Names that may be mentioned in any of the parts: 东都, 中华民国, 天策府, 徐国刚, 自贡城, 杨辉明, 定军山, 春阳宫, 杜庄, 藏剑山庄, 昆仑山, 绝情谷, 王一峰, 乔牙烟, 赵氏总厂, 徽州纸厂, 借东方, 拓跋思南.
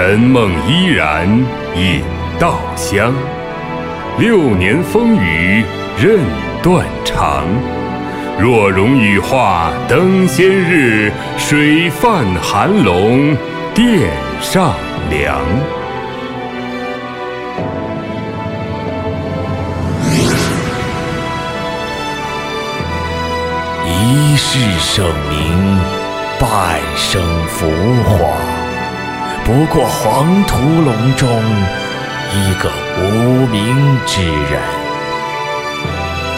晨梦依然引稻香，6年风雨任断肠。若容羽化登仙日，水泛寒龙殿上凉。一世盛名，半生浮华，不过黄土隆中一个无名之人，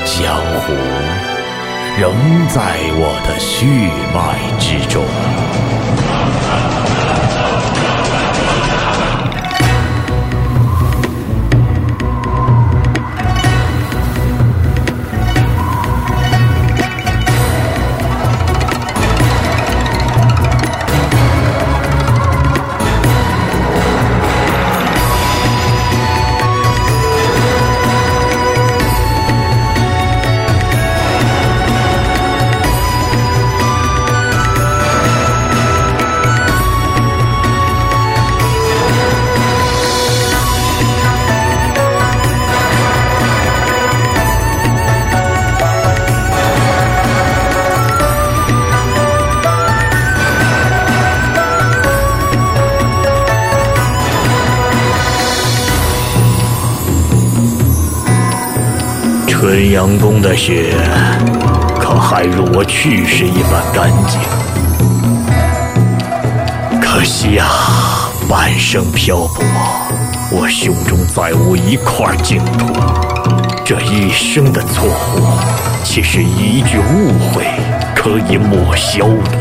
江湖仍在我的血脉之中。春阳宫的雪可还如我去世一般干净，可惜呀，半生漂泊，我胸中再无一块净土。这一生的错误，其实一句误会可以抹消的。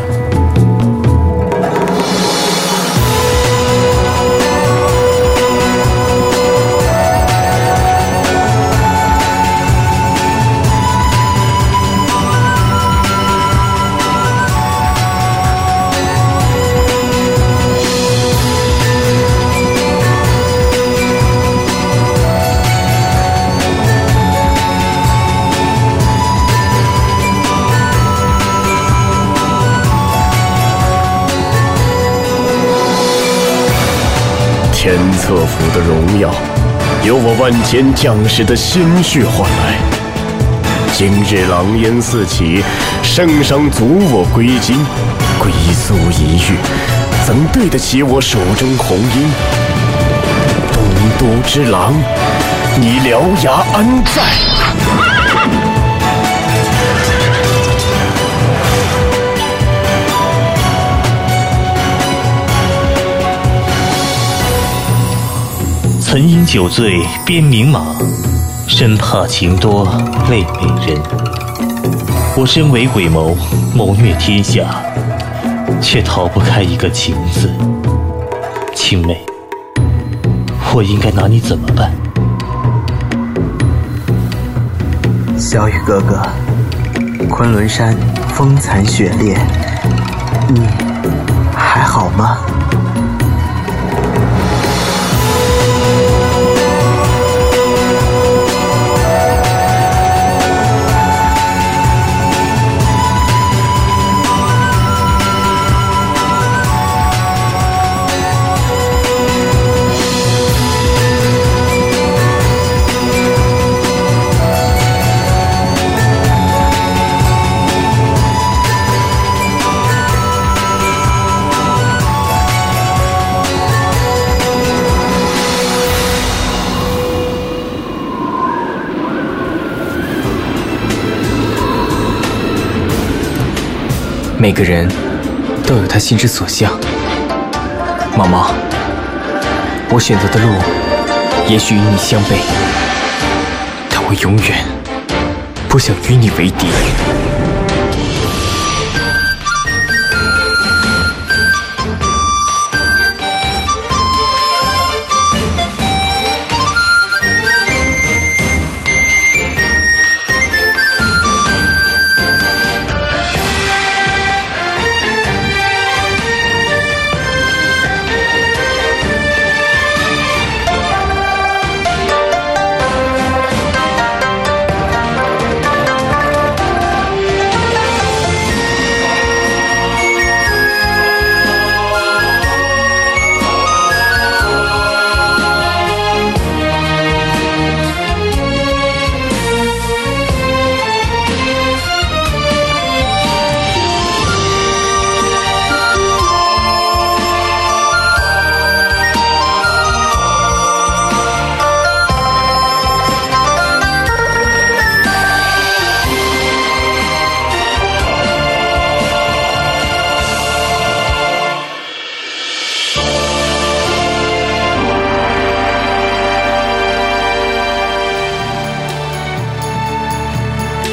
天策府的荣耀，由我万千将士的心血换来。今日狼烟四起，圣上阻我归京，归宿一隅，怎对得起我手中红缨？东都之狼，你獠牙安在？曾因酒醉鞭名马，生怕情多累美人。我身为鬼谋，谋虐天下，却逃不开一个情字。青妹，我应该拿你怎么办？小雨哥哥，昆仑山风残雪烈，你还好吗？每个人都有他心之所向，毛毛，我选择的路也许与你相悖，但我永远不想与你为敌。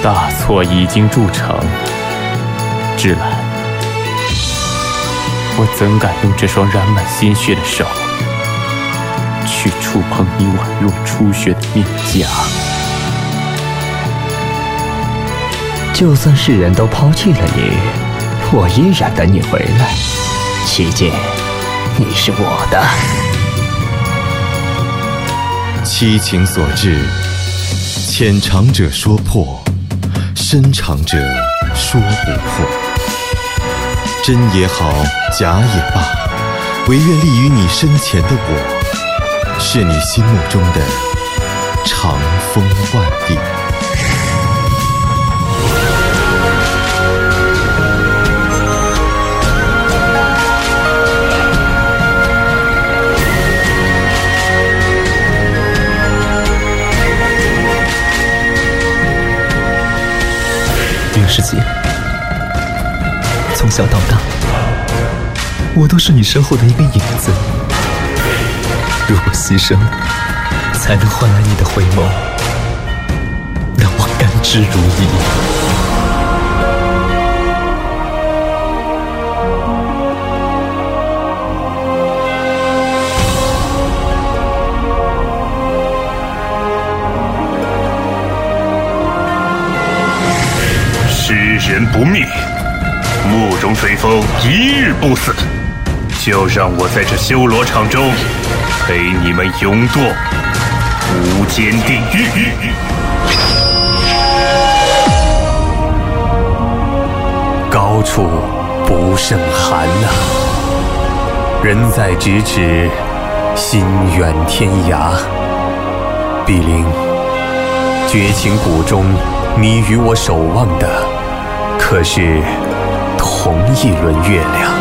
大错已经铸成。芷兰，我怎敢用这双染满鲜血的手去触碰你宛若初雪的面颊？就算世人都抛弃了你，我依然等你回来。奇迹，你是我的。七情所致，浅尝者说破，深尝者说不破。真也好，假也罢，唯愿立于你身前的我，是你心目中的长风万里。世界从小到大，我都是你身后的一个影子。如果牺牲才能换来你的回眸，让我甘之如饴。人不灭，目中追风，一日不死。就让我在这修罗场中陪你们勇堕无间地狱。高处不胜寒啊，人在咫尺，心远天涯。碧玲，绝情谷中，你与我守望的可是同一轮月亮。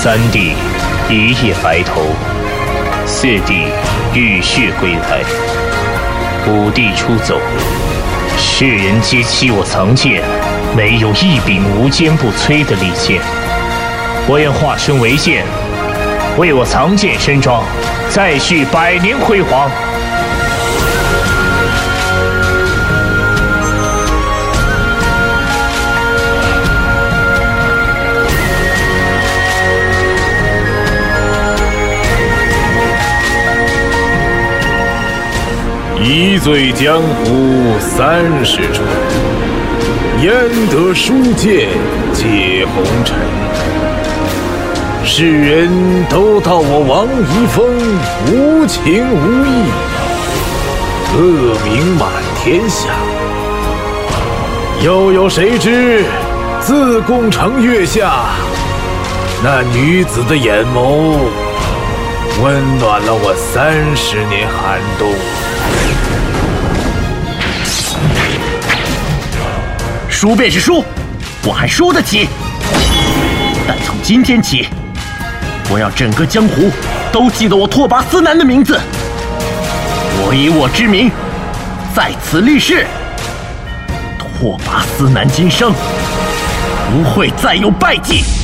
三弟一夜白头，四弟浴血归来，五弟出走，世人皆欺我藏剑，没有一柄无坚不摧的利剑。我愿化身为剑，为我藏剑山庄再续百年辉煌。一醉江湖30春，焉得书剑解红尘？世人都道我王一峰无情无义，恶名满天下。又有谁知，自贡城月下，那女子的眼眸温暖了我30年寒冬。输便是输，我还输得起。但从今天起，我要整个江湖都记得我拓跋思南的名字。我以我之名在此立誓，拓跋思南今生不会再有败绩。